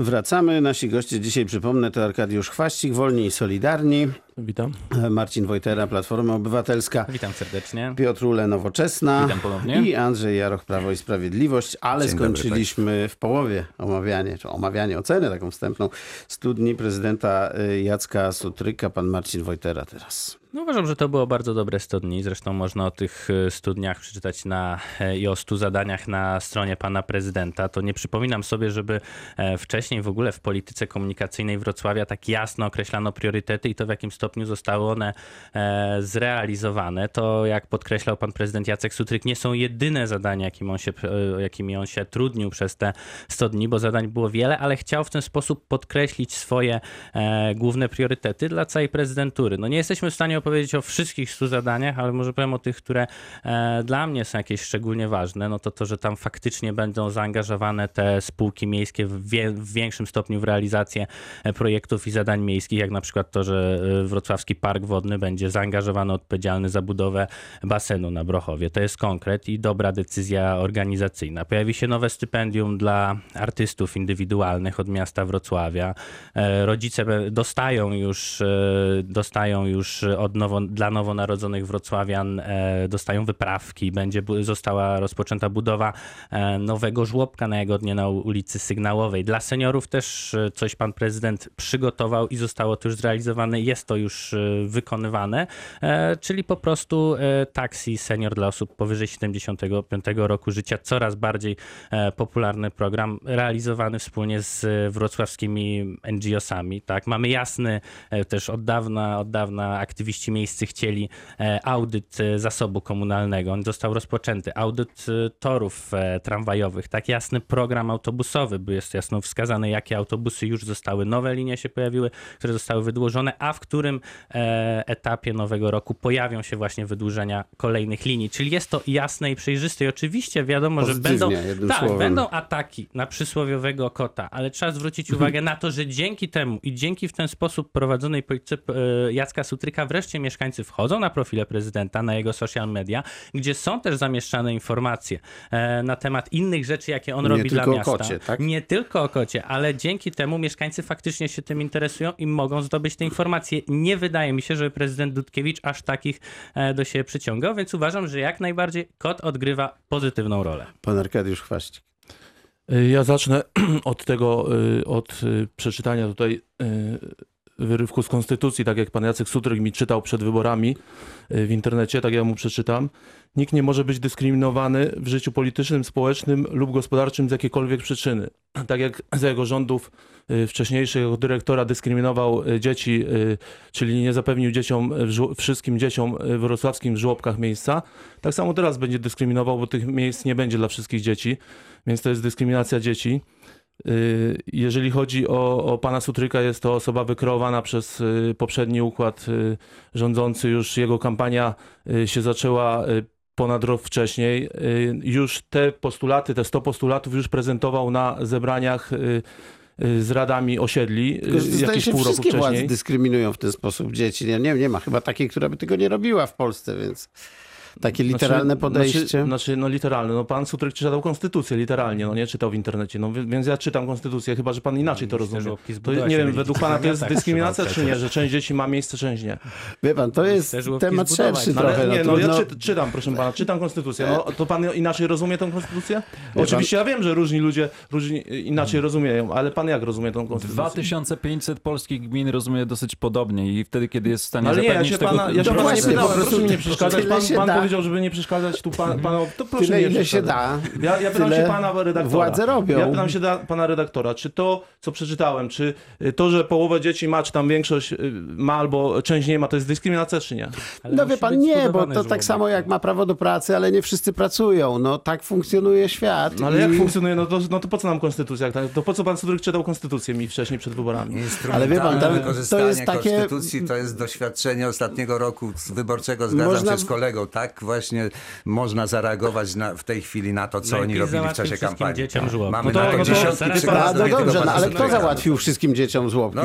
Wracamy. Nasi goście dzisiaj, przypomnę, to Arkadiusz Chwaścik, Wolni i Solidarni. Witam. Marcin Wojtera, Platforma Obywatelska. Witam serdecznie. Piotr Ule, Nowoczesna. Witam ponownie. I Andrzej Jaroch, Prawo i Sprawiedliwość. Ale dzień skończyliśmy dobry, tak? W połowie omawianie, ocenę taką wstępną studni prezydenta Jacka Sutryka. Pan Marcin Wojtera teraz. No, uważam, że to było bardzo dobre 100 dni. Zresztą można o tych studniach przeczytać i o 100 zadaniach na stronie pana prezydenta. To nie przypominam sobie, żeby wcześniej w ogóle w polityce komunikacyjnej Wrocławia tak jasno określano priorytety i to w jakim stopniu zostały one zrealizowane. To, jak podkreślał pan prezydent Jacek Sutryk, nie są jedyne zadania, jakimi on się trudnił przez te 100 dni, bo zadań było wiele, ale chciał w ten sposób podkreślić swoje główne priorytety dla całej prezydentury. No, nie jesteśmy w stanie opowiedzieć o wszystkich 100 zadaniach, ale może powiem o tych, które dla mnie są jakieś szczególnie ważne. No to, że tam faktycznie będą zaangażowane te spółki miejskie w większym stopniu w realizację projektów i zadań miejskich, jak na przykład to, że Wrocławski Park Wodny będzie zaangażowany, odpowiedzialny za budowę basenu na Brochowie. To jest konkret i dobra decyzja organizacyjna. Pojawi się nowe stypendium dla artystów indywidualnych od miasta Wrocławia. Rodzice dostają już dla nowonarodzonych wrocławian dostają wyprawki. Została rozpoczęta budowa nowego żłobka na Jagodnie na ulicy Sygnałowej. Dla seniorów też coś pan prezydent przygotował i zostało to już zrealizowane. Jest to już wykonywane, czyli po prostu taksi senior dla osób powyżej 75 roku życia. Coraz bardziej popularny program realizowany wspólnie z wrocławskimi NGO-sami. Tak? Mamy jasny, też od dawna aktywiści miejscy chcieli audyt zasobu komunalnego. On został rozpoczęty. Audyt torów tramwajowych. Tak, jasny program autobusowy, bo jest jasno wskazane, jakie autobusy już zostały. Nowe linie się pojawiły, które zostały wydłużone, a w którym etapie nowego roku pojawią się właśnie wydłużenia kolejnych linii. Czyli jest to jasne i przejrzyste. I oczywiście wiadomo, pozytywnie, że będą ataki na przysłowiowego kota, ale trzeba zwrócić uwagę na to, że dzięki temu i dzięki w ten sposób prowadzonej polityce Jacka Sutryka wreszcie mieszkańcy wchodzą na profile prezydenta, na jego social media, gdzie są też zamieszczane informacje na temat innych rzeczy, jakie on robi dla miasta. Nie tylko o kocie, tak? Nie tylko o kocie, ale dzięki temu mieszkańcy faktycznie się tym interesują i mogą zdobyć te informacje. Nie wydaje mi się, że prezydent Dudkiewicz aż takich do siebie przyciągał, więc uważam, że jak najbardziej kot odgrywa pozytywną rolę. Pan Arkadiusz Chwaścik. Ja zacznę od przeczytania tutaj wyrywku z Konstytucji, tak jak pan Jacek Sutryk mi czytał przed wyborami w internecie, tak ja mu przeczytam. Nikt nie może być dyskryminowany w życiu politycznym, społecznym lub gospodarczym z jakiejkolwiek przyczyny. Tak jak za jego rządów wcześniejszych dyrektora dyskryminował dzieci, czyli nie zapewnił wszystkim dzieciom wrocławskim w żłobkach miejsca, tak samo teraz będzie dyskryminował, bo tych miejsc nie będzie dla wszystkich dzieci, więc to jest dyskryminacja dzieci. Jeżeli chodzi o pana Sutryka, jest to osoba wykreowana przez poprzedni układ rządzący. Już jego kampania się zaczęła ponad rok wcześniej. Już te postulaty, te 100 postulatów już prezentował na zebraniach z radami osiedli. Tylko, jakieś pół roku wcześniej. Władze dyskryminują w ten sposób dzieci. Nie ma chyba takiej, która by tego nie robiła w Polsce, więc... Takie literalne podejście? Literalne. No, pan Sutryk czytał konstytucję literalnie, nie czytał w internecie. No, więc ja czytam konstytucję, chyba że pan inaczej to rozumie. To, nie wiem, według pana to jest dyskryminacja czy nie, że część dzieci ma miejsce, część nie. Wie pan, to jest temat szerszy trochę. Nie, ja czytam, proszę pana, czytam konstytucję. No, to pan inaczej rozumie tę konstytucję? Oczywiście ja wiem, że różni ludzie inaczej rozumieją, ale pan jak rozumie tą konstytucję? 2500 polskich gmin rozumie dosyć podobnie i wtedy, kiedy jest w stanie zapewnić tego... Ale nie, ja się pana nie pytałem, proszę mnie przeszkadzać. Pan powiedział, żeby nie przeszkadzać tu pana. To proszę tyle, ile się da. Ja pytam się pana redaktora. Władze robią. Ja pytam się pana redaktora, czy to, co przeczytałem, czy to, że połowa dzieci ma, czy tam większość ma, albo część nie ma, to jest dyskryminacja, czy nie? Ale no wie pan, nie, bo to tak samo jak ma prawo do pracy, ale nie wszyscy pracują. No tak funkcjonuje świat. No, ale jak funkcjonuje? No to po co nam konstytucja? To po co pan Sutryk czytał konstytucję mi wcześniej przed wyborami? Ale wie pan, to jest takie... konstytucji to jest doświadczenie ostatniego roku wyborczego, zgadzam się z kolegą, tak? jak właśnie można zareagować w tej chwili na to, co oni robili w czasie kampanii. Mamy na to dziesiątki przykładów. No dobrze, no, ale kto załatwił wszystkim dzieciom żłobki?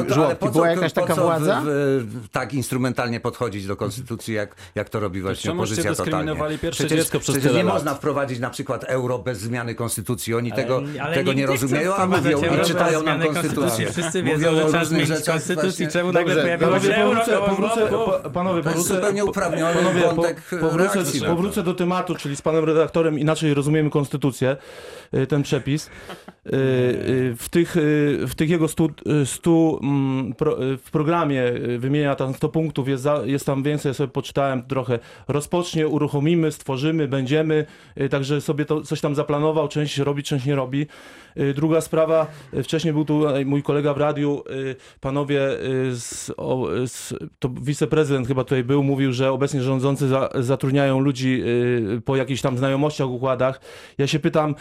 Była jakaś taka władza? Tak instrumentalnie podchodzić do konstytucji, jak to robi właśnie opozycja totalnie. Przecież nie można wprowadzić na przykład euro bez zmiany konstytucji. Oni tego nie rozumieją, a mówią i czytają nam konstytucję. Wszyscy wiedzą, że trzeba zmienić konstytucję. Czemu nagle pojawiło się euro? Panowie, powrócę do tematu, czyli z panem redaktorem inaczej rozumiemy konstytucję, ten przepis. W tych jego w programie wymienia tam 100 punktów, jest tam więcej, ja sobie poczytałem trochę. Rozpocznie, uruchomimy, stworzymy, będziemy, także sobie to coś tam zaplanował, część robi, część nie robi. Druga sprawa, wcześniej był tu mój kolega w radiu, panowie, to wiceprezydent chyba tutaj był, mówił, że obecnie rządzący zatrudniają ludzi po jakichś tam znajomościach, układach. Ja się pytam,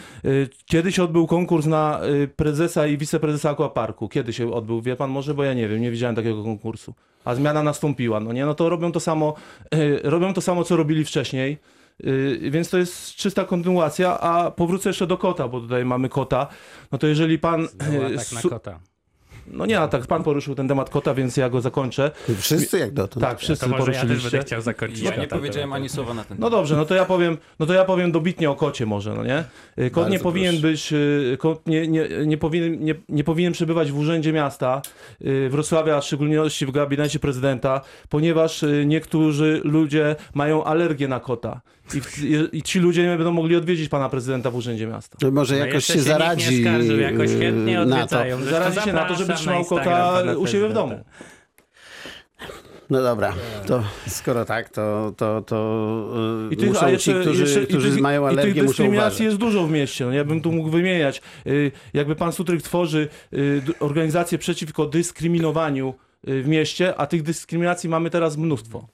kiedy się odbył konkurs na prezesa i wiceprezesa Aquaparku? Kiedy się odbył? Wie pan może? Bo ja nie wiem, nie widziałem takiego konkursu. A zmiana nastąpiła, no nie? No to robią to samo, co robili wcześniej. Więc to jest czysta kontynuacja, a powrócę jeszcze do kota, bo tutaj mamy kota. No to jeżeli pan... Atak na kota. No nie, a tak pan poruszył ten temat kota, więc ja go zakończę. Wszyscy jak dotąd. Tak, wszyscy poruszyliście. Ja też będę chciał zakończyć. Ja nie powiedziałem ani słowa na ten temat. No dobrze, no to ja powiem dobitnie o kocie może, no nie? Kot nie powinien być, kot nie powinien przebywać w urzędzie miasta Wrocławia, a w szczególności w gabinecie prezydenta, ponieważ niektórzy ludzie mają alergię na kota. I ci ludzie nie będą mogli odwiedzić pana prezydenta w urzędzie miasta. Może jakoś się zaradzi na to. Jakoś chętnie odwiedzają. Zaradzi się na to, żeby trzymał kota u siebie w domu. No dobra, to skoro tak, to muszą ci, którzy mają alergię, muszą uważać. Dyskryminacji jest dużo w mieście. No, ja bym tu mógł wymieniać. Jakby pan Sutryk tworzy organizację przeciwko dyskryminowaniu w mieście, a tych dyskryminacji mamy teraz mnóstwo.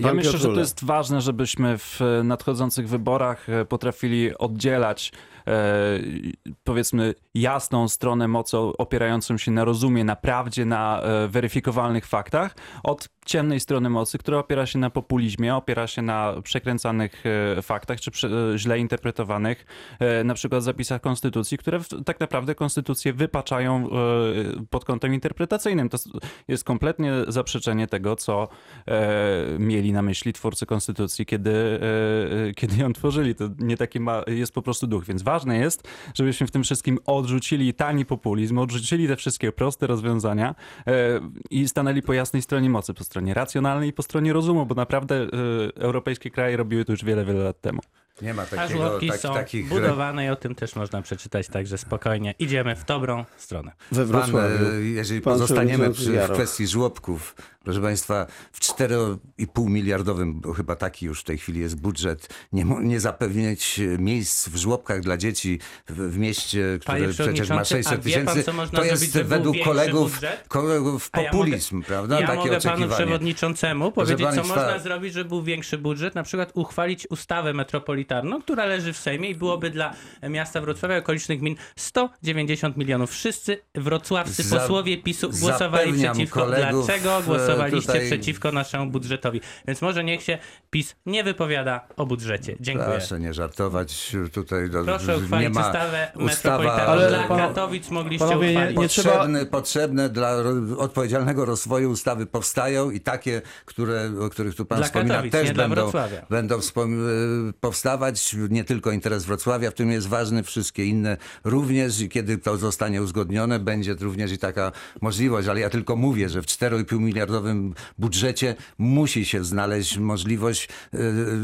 Ja myślę, że to jest ważne, żebyśmy w nadchodzących wyborach potrafili oddzielać powiedzmy jasną stronę mocy opierającą się na rozumie, na prawdzie, na weryfikowalnych faktach od ciemnej strony mocy, która opiera się na populizmie, opiera się na przekręcanych faktach, czy źle interpretowanych na przykład zapisach konstytucji, które tak naprawdę konstytucję wypaczają pod kątem interpretacyjnym. To jest kompletnie zaprzeczenie tego, co mieli na myśli twórcy konstytucji, kiedy ją tworzyli. To nie taki jest po prostu duch, więc ważne jest, żebyśmy w tym wszystkim odrzucili tani populizm, odrzucili te wszystkie proste rozwiązania i stanęli po jasnej stronie mocy, po stronie racjonalnej i po stronie rozumu, bo naprawdę europejskie kraje robiły to już wiele, wiele lat temu. Nie ma takiego, takich budowane i o tym też można przeczytać, także spokojnie. Idziemy w dobrą stronę. Jeżeli pozostaniemy w kwestii żłobków, proszę państwa, w 4,5 miliardowym, bo chyba taki już w tej chwili jest budżet, nie zapewnić miejsc w żłobkach dla dzieci w mieście, które przecież ma 600 tysięcy. To jest według kolegów populizm, prawda? Ja mogę panu przewodniczącemu powiedzieć, co można zrobić, żeby był większy budżet, na przykład uchwalić ustawę metropolitalną, która leży w Sejmie i byłoby dla miasta Wrocławia i okolicznych gmin 190 milionów. Wszyscy wrocławscy posłowie PiSu głosowali przeciwko. Dlaczego głosowaliście przeciwko naszemu budżetowi? Więc może niech się PiS nie wypowiada o budżecie. Dziękuję. Proszę nie żartować. Tutaj proszę uchwalić ustawę metropolitalną. Dla Katowic mogliście uchwalić. Potrzebne dla odpowiedzialnego rozwoju ustawy powstają i takie, o których tu pan wspomina, Katowic, też będą powstawać. Nie tylko interes Wrocławia, w tym jest ważny, wszystkie inne również i kiedy to zostanie uzgodnione, będzie również i taka możliwość, ale ja tylko mówię, że w 4,5 miliardowym budżecie musi się znaleźć możliwość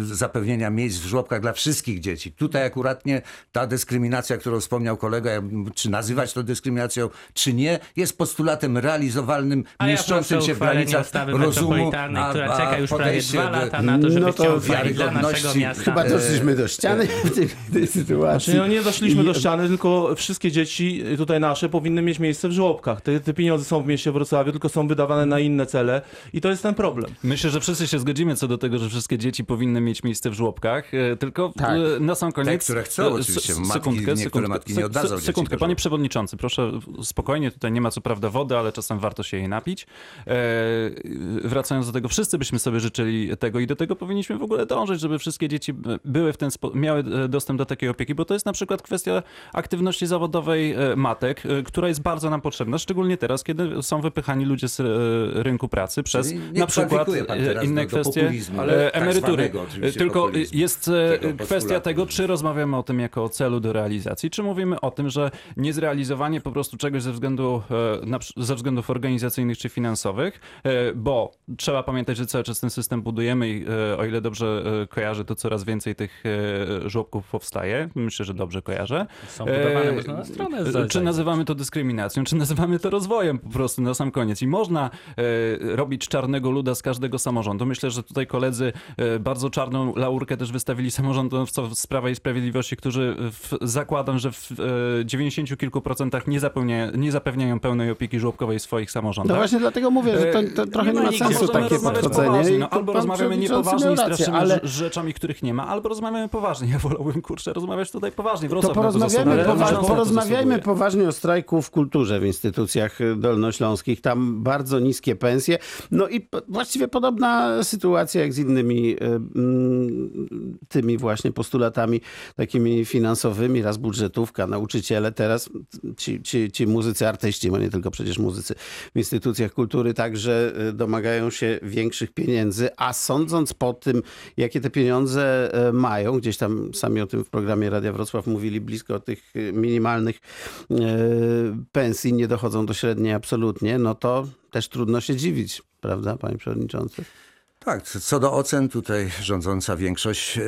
zapewnienia miejsc w żłobkach dla wszystkich dzieci. Tutaj akurat nie ta dyskryminacja, którą wspomniał kolega, czy nazywać to dyskryminacją, czy nie, jest postulatem realizowalnym, mieszczącym się w granicach rozumu, która czeka już prawie 2 lata na to, żeby chciał dla naszego miasta. Chyba dosyć doszliśmy do ściany w tej sytuacji. Znaczy, no nie doszliśmy do ściany, tylko wszystkie dzieci tutaj nasze powinny mieć miejsce w żłobkach. Te pieniądze są w mieście Wrocławiu, tylko są wydawane na inne cele i to jest ten problem. Myślę, że wszyscy się zgodzimy co do tego, że wszystkie dzieci powinny mieć miejste w żłobkach, tylko tak, na sam koniec... Te, które chcą oczywiście, matki nie oddadzą dzieci. Sekundkę, panie przewodniczący, proszę spokojnie, tutaj nie ma co prawda wody, ale czasem warto się jej napić. Wracając do tego, wszyscy byśmy sobie życzyli tego i do tego powinniśmy w ogóle dążyć, żeby wszystkie dzieci były w ten miały dostęp do takiej opieki, bo to jest na przykład kwestia aktywności zawodowej matek, która jest bardzo nam potrzebna, szczególnie teraz, kiedy są wypychani ludzie z rynku pracy przez na przykład inne kwestie emerytury. Tak, tylko jest kwestia tego, czy rozmawiamy o tym jako o celu do realizacji, czy mówimy o tym, że niezrealizowanie po prostu czegoś ze względów organizacyjnych czy finansowych, bo trzeba pamiętać, że cały czas ten system budujemy i o ile dobrze kojarzę, to coraz więcej tych żłobków powstaje. Myślę, że dobrze kojarzę. Są podawane można na stronę. Czy nazywamy to dyskryminacją, czy nazywamy to rozwojem po prostu na sam koniec. I można robić czarnego luda z każdego samorządu. Myślę, że tutaj koledzy bardzo czarną laurkę też wystawili samorządowcom z Prawa i Sprawiedliwości, którzy zakładam, że w 90 kilku procentach nie zapewniają pełnej opieki żłobkowej w swoich samorządach. No właśnie dlatego mówię, że to trochę nie ma sensu takie podchodzenie. No, albo rozmawiamy niepoważnie i straszymy rzeczami, których nie ma, albo rozmawiamy poważnie. Ja wolałbym, kurczę, rozmawiać tutaj poważnie. To porozmawiajmy poważnie o strajku w kulturze w instytucjach dolnośląskich. Tam bardzo niskie pensje. No i właściwie podobna sytuacja jak z innymi tymi właśnie postulatami takimi finansowymi. Raz budżetówka, nauczyciele, teraz ci muzycy, artyści, bo nie tylko przecież muzycy w instytucjach kultury także domagają się większych pieniędzy, a sądząc po tym, jakie te pieniądze mają, gdzieś tam sami o tym w programie Radia Wrocław mówili, blisko tych minimalnych pensji nie dochodzą do średniej absolutnie, no to też trudno się dziwić, prawda, panie przewodniczący? Tak, co do ocen tutaj rządząca większość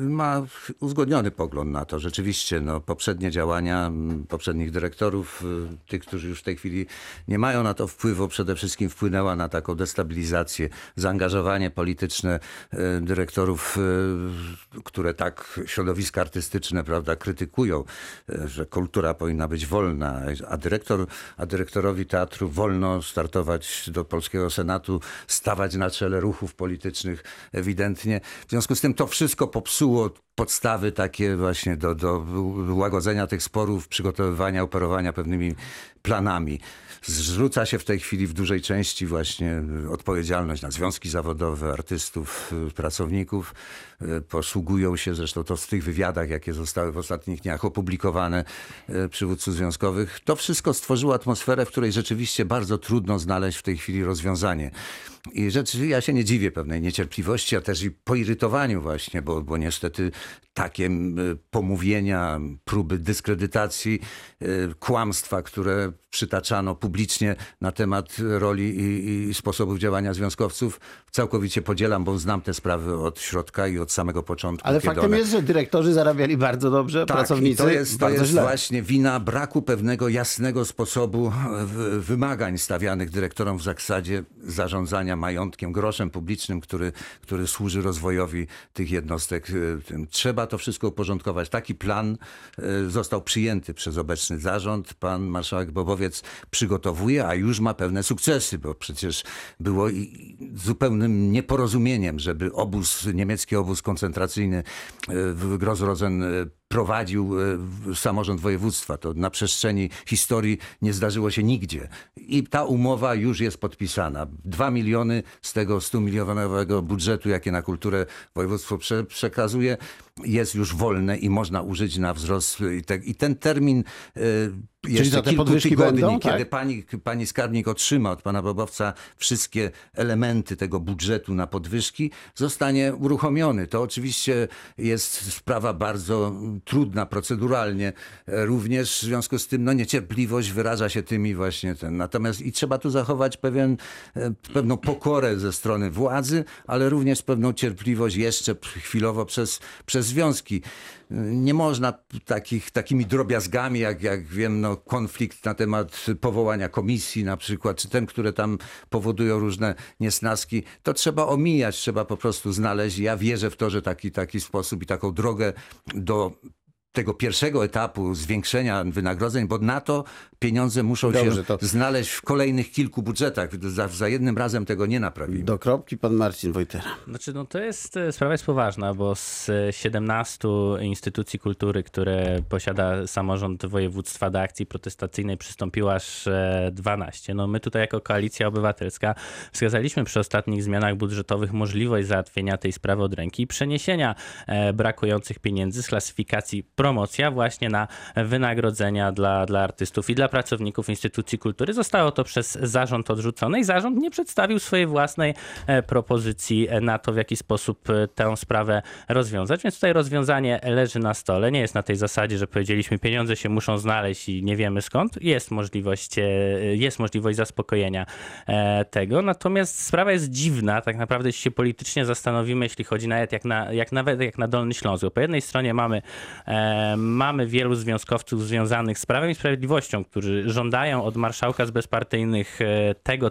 ma uzgodniony pogląd na to. Rzeczywiście no, poprzednie działania poprzednich dyrektorów, tych, którzy już w tej chwili nie mają na to wpływu, przede wszystkim wpłynęła na taką destabilizację, zaangażowanie polityczne dyrektorów, które tak środowiska artystyczne, prawda, krytykują, że kultura powinna być wolna, a dyrektorowi teatru wolno startować do polskiego senatu, stawać na czele ruchu politycznych ewidentnie. W związku z tym to wszystko popsuło podstawy takie właśnie do łagodzenia tych sporów, przygotowywania, operowania pewnymi planami. Zrzuca się w tej chwili w dużej części właśnie odpowiedzialność na związki zawodowe, artystów, pracowników. Posługują się, zresztą to w tych wywiadach, jakie zostały w ostatnich dniach opublikowane przywódców związkowych. To wszystko stworzyło atmosferę, w której rzeczywiście bardzo trudno znaleźć w tej chwili rozwiązanie. I rzeczywiście ja się nie dziwię pewnej niecierpliwości, a też i poirytowaniu właśnie, bo niestety takie pomówienia, próby dyskredytacji, kłamstwa, które przytaczano publicznie na temat roli i sposobów działania związkowców, całkowicie podzielam, bo znam te sprawy od środka i od samego początku. Ale faktem jest, że dyrektorzy zarabiali bardzo dobrze, tak, pracownicy to jest właśnie wina braku pewnego jasnego sposobu wymagań stawianych dyrektorom w zakresie zarządzania majątkiem, groszem publicznym, który służy rozwojowi tych jednostek. Trzeba to wszystko uporządkować. Taki plan został przyjęty przez obecny zarząd. Pan marszałek Bobowiec przygotowuje, a już ma pewne sukcesy, bo przecież było i zupełnym nieporozumieniem, żeby niemiecki obóz koncentracyjny w Groß-Rosen prowadził samorząd województwa. To na przestrzeni historii nie zdarzyło się nigdzie. I ta umowa już jest podpisana. 2 miliony z tego 100-milionowego budżetu, jakie na kulturę województwo przekazuje, jest już wolne i można użyć na wzrost. I ten termin jeszcze kilku tygodni, kiedy pani skarbnik otrzyma od pana Bobowca wszystkie elementy tego budżetu na podwyżki, zostanie uruchomiony. To oczywiście jest sprawa bardzo trudna proceduralnie również. W związku z tym no, niecierpliwość wyraża się tymi właśnie. Natomiast i trzeba tu zachować pewną pokorę ze strony władzy, ale również pewną cierpliwość jeszcze chwilowo przez związki. nie można takimi drobiazgami, jak wiem, no, konflikt na temat powołania komisji na przykład, czy ten, które tam powodują różne niesnaski, to trzeba omijać, trzeba po prostu znaleźć. Ja wierzę w to, że taki sposób i taką drogę do tego pierwszego etapu zwiększenia wynagrodzeń, bo na to pieniądze muszą się znaleźć w kolejnych kilku budżetach. Za jednym razem tego nie naprawimy. Do kropki pan Marcin Wojtera. Znaczy, no to jest, sprawa jest poważna, bo z 17 instytucji kultury, które posiada samorząd województwa, do akcji protestacyjnej przystąpiło aż 12. No my tutaj jako Koalicja Obywatelska wskazaliśmy przy ostatnich zmianach budżetowych możliwość załatwienia tej sprawy od ręki i przeniesienia brakujących pieniędzy z klasyfikacji promocja właśnie na wynagrodzenia dla artystów i dla pracowników instytucji kultury. Zostało to przez zarząd odrzucone i zarząd nie przedstawił swojej własnej propozycji na to, w jaki sposób tę sprawę rozwiązać. Więc tutaj rozwiązanie leży na stole. Nie jest na tej zasadzie, że powiedzieliśmy, pieniądze się muszą znaleźć i nie wiemy skąd. Jest możliwość zaspokojenia tego. Natomiast sprawa jest dziwna. Tak naprawdę jeśli się politycznie zastanowimy, jeśli chodzi nawet jak na Dolny Śląsk. Po jednej stronie mamy wielu związkowców związanych z Prawem i Sprawiedliwością, którzy żądają od marszałka z bezpartyjnych tego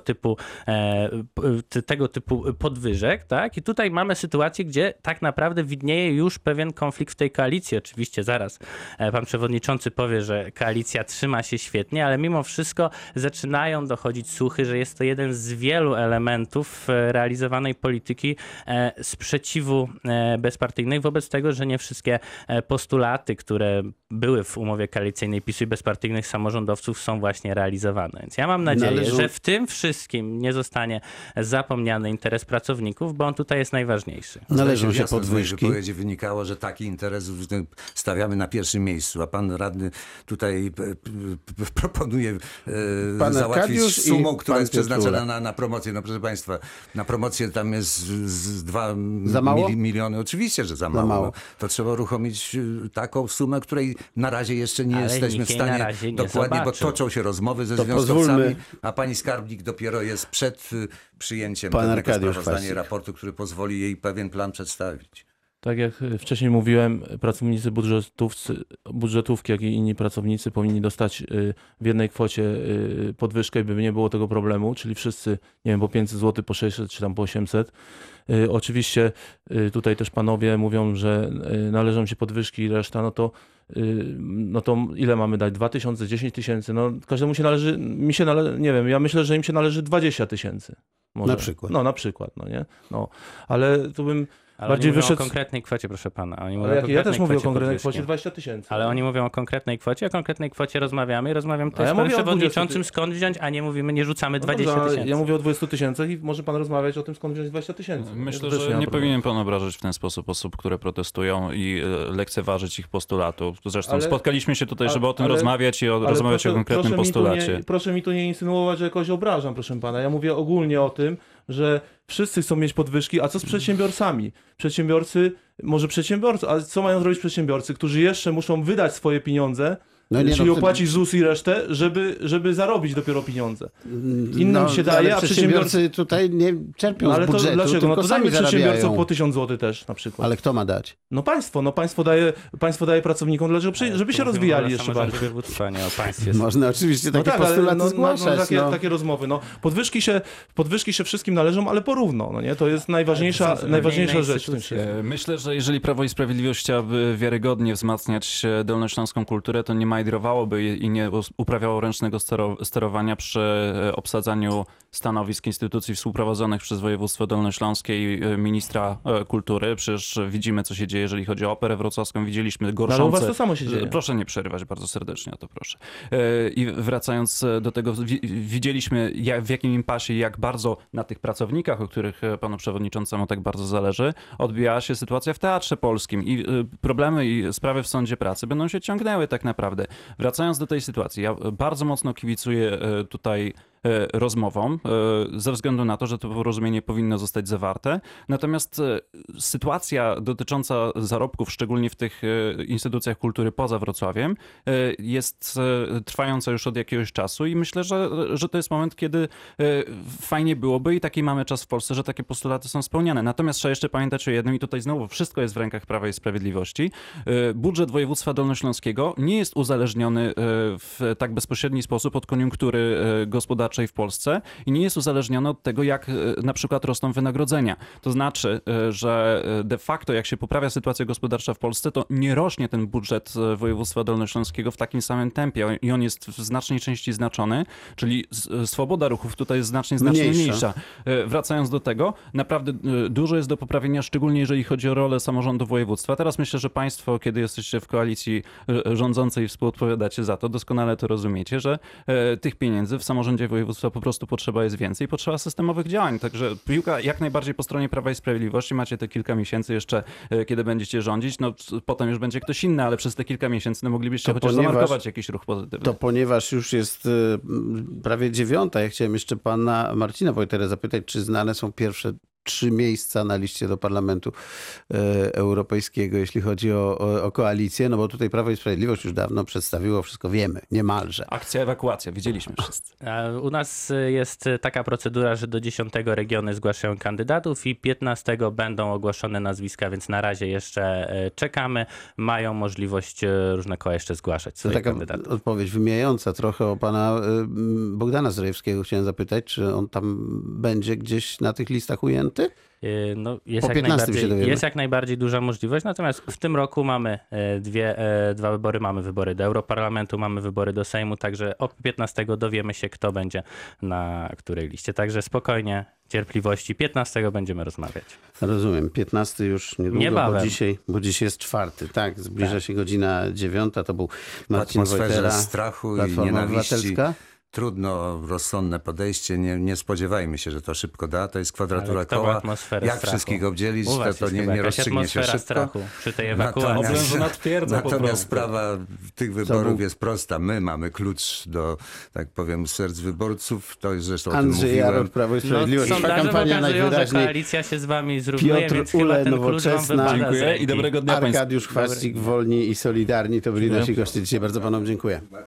typu podwyżek, tak? I tutaj mamy sytuację, gdzie tak naprawdę widnieje już pewien konflikt w tej koalicji. Oczywiście zaraz pan przewodniczący powie, że koalicja trzyma się świetnie, ale mimo wszystko zaczynają dochodzić słuchy, że jest to jeden z wielu elementów realizowanej polityki sprzeciwu bezpartyjnych wobec tego, że nie wszystkie postulaty, które były w umowie koalicyjnej PiS-u i bezpartyjnych samorządowców, są właśnie realizowane. Więc ja mam nadzieję, że w tym wszystkim nie zostanie zapomniany interes pracowników, bo on tutaj jest najważniejszy. Należą się podwyżki. Z mojej wypowiedzi wynikało, że taki interes stawiamy na pierwszym miejscu, a pan radny tutaj proponuje załatwić sumą, która jest przeznaczona na promocję. No proszę państwa, na promocję tam jest z 2 miliony. Oczywiście, że za mało. No, to trzeba uruchomić taką sumę, której na razie jeszcze nie jesteśmy w stanie dokładnie, bo toczą się rozmowy ze związkowcami, a pani skarbnik dopiero jest przed przyjęciem tego sprawozdania raportu, który pozwoli jej pewien plan przedstawić. Tak jak wcześniej mówiłem, pracownicy budżetówki, jak i inni pracownicy powinni dostać w jednej kwocie podwyżkę, by nie było tego problemu, czyli wszyscy, nie wiem, po 500 zł, po 600 czy tam po 800. Oczywiście tutaj też panowie mówią, że należą się podwyżki i reszta, no to ile mamy dać? 2000, 10 tysięcy? No każdemu się należy, nie wiem, ja myślę, że im się należy 20 tysięcy. Może. Na przykład. No na przykład, no nie? No, ale tu bym... Ale bardziej oni mówią o konkretnej kwocie, proszę pana. Oni mówią ja też mówię o konkretnej kwocie 20 tysięcy. Ale oni mówią o konkretnej kwocie rozmawiamy i rozmawiam też z panem przewodniczącym skąd wziąć, a nie mówimy, nie rzucamy 20 tysięcy. Ja mówię o 20 tysięcy i może pan rozmawiać o tym, skąd wziąć 20 tysięcy. Myślę, że nie powinien pan obrażać w ten sposób osób, które protestują i lekceważyć ich postulatu. Zresztą spotkaliśmy się tutaj, żeby o tym rozmawiać i rozmawiać o konkretnym postulacie. Proszę mi tu nie insynuować, że jakoś obrażam, proszę pana. Ja mówię ogólnie o tym, że wszyscy chcą mieć podwyżki, a co z przedsiębiorcami? A co mają zrobić przedsiębiorcy, którzy jeszcze muszą wydać swoje pieniądze, czyli opłacić ZUS i resztę, żeby zarobić dopiero pieniądze. Innym się daje, a przedsiębiorcy tutaj nie czerpią z budżetu. Ale dlaczego? No to dajmy przedsiębiorcom po 1000 zł też na przykład. Ale kto ma dać? No państwo. No państwo daje pracownikom, żeby się rozwijali jeszcze bardziej. Można oczywiście takie postulaty zgłaszać. Takie rozmowy. No, podwyżki się wszystkim należą, ale porówno. No nie? To jest najważniejsza rzecz w tym świecie. Myślę, że jeżeli Prawo i Sprawiedliwość chciałaby wiarygodnie wzmacniać dolnośląską kulturę, to nie majdrowałoby i nie uprawiało ręcznego sterowania przy obsadzaniu stanowisk instytucji współprowadzonych przez województwo dolnośląskie i ministra kultury. Przecież widzimy, co się dzieje, jeżeli chodzi o Operę Wrocławską. Widzieliśmy gorszące... Ale u was to samo się dzieje. Proszę nie przerywać, bardzo serdecznie o to proszę. I wracając do tego, widzieliśmy w jakim impasie i jak bardzo na tych pracownikach, o których panu przewodniczącemu tak bardzo zależy, odbijała się sytuacja w Teatrze Polskim. I problemy i sprawy w Sądzie Pracy będą się ciągnęły tak naprawdę. Wracając do tej sytuacji, ja bardzo mocno kibicuję tutaj rozmową, ze względu na to, że to porozumienie powinno zostać zawarte. Natomiast sytuacja dotycząca zarobków, szczególnie w tych instytucjach kultury poza Wrocławiem, jest trwająca już od jakiegoś czasu i myślę, że to jest moment, kiedy fajnie byłoby i taki mamy czas w Polsce, że takie postulaty są spełniane. Natomiast trzeba jeszcze pamiętać o jednym i tutaj znowu wszystko jest w rękach Prawa i Sprawiedliwości. Budżet województwa dolnośląskiego nie jest uzależniony w tak bezpośredni sposób od koniunktury gospodarczej w Polsce i nie jest uzależniony od tego, jak na przykład rosną wynagrodzenia. To znaczy, że de facto jak się poprawia sytuacja gospodarcza w Polsce, to nie rośnie ten budżet województwa dolnośląskiego w takim samym tempie i on jest w znacznej części znaczony, czyli swoboda ruchów tutaj jest znacznie mniejsza. Wracając do tego, naprawdę dużo jest do poprawienia, szczególnie jeżeli chodzi o rolę samorządu województwa. Teraz myślę, że państwo, kiedy jesteście w koalicji rządzącej i współodpowiadacie za to, doskonale to rozumiecie, że tych pieniędzy w samorządzie województwa po prostu potrzeba jest więcej, potrzeba systemowych działań. Także piłka jak najbardziej po stronie Prawa i Sprawiedliwości. Macie te kilka miesięcy jeszcze, kiedy będziecie rządzić. No potem już będzie ktoś inny, ale przez te kilka miesięcy no, moglibyście zamarkować jakiś ruch pozytywny. To ponieważ już jest prawie 9:00, ja chciałem jeszcze pana Marcina Wojterę zapytać, czy znane są pierwsze 3 miejsca na liście do Parlamentu Europejskiego, jeśli chodzi o koalicję, no bo tutaj Prawo i Sprawiedliwość już dawno przedstawiło, wszystko wiemy, niemalże. Akcja ewakuacja, widzieliśmy wszyscy. U nas jest taka procedura, że do 10 regiony zgłaszają kandydatów i 15 będą ogłoszone nazwiska, więc na razie jeszcze czekamy. Mają możliwość różne koła jeszcze zgłaszać swoich kandydatów. Odpowiedź wymijająca trochę o pana Bogdana Zdrojewskiego. Chciałem zapytać, czy on tam będzie gdzieś na tych listach ujęty? No, jest jak najbardziej duża możliwość, natomiast w tym roku mamy dwa wybory. Mamy wybory do Europarlamentu, mamy wybory do Sejmu, także od 15 dowiemy się, kto będzie na której liście. Także spokojnie, cierpliwości. 15 będziemy rozmawiać. Rozumiem. 15 już niedługo, bo dzisiaj jest 4. Tak, zbliża się godzina 9. To był Marcin Wojtera, strachu i nienawiści. Trudno, rozsądne podejście. Nie spodziewajmy się, że to szybko da. To jest kwadratura koła. Jak wszystkich obdzielić, to nie rozstrzygnie się szybko. Strachu przy tej ewakuacji. Natomiast sprawa tych wyborów jest prosta. My mamy klucz do, tak powiem, serc wyborców. To jest zresztą Andrzej Jaroch, Prawo i Sprawiedliwość. Ta kampania najwyraźniej. Koalicja się z wami zrównuje, Piotr Ule, Nowoczesna. Dziękuję i dobrego dnia Państwu. Arkadiusz Chwaścik, Wolni i Solidarni. To byli nasi goście dzisiaj. Bardzo panom dziękuję.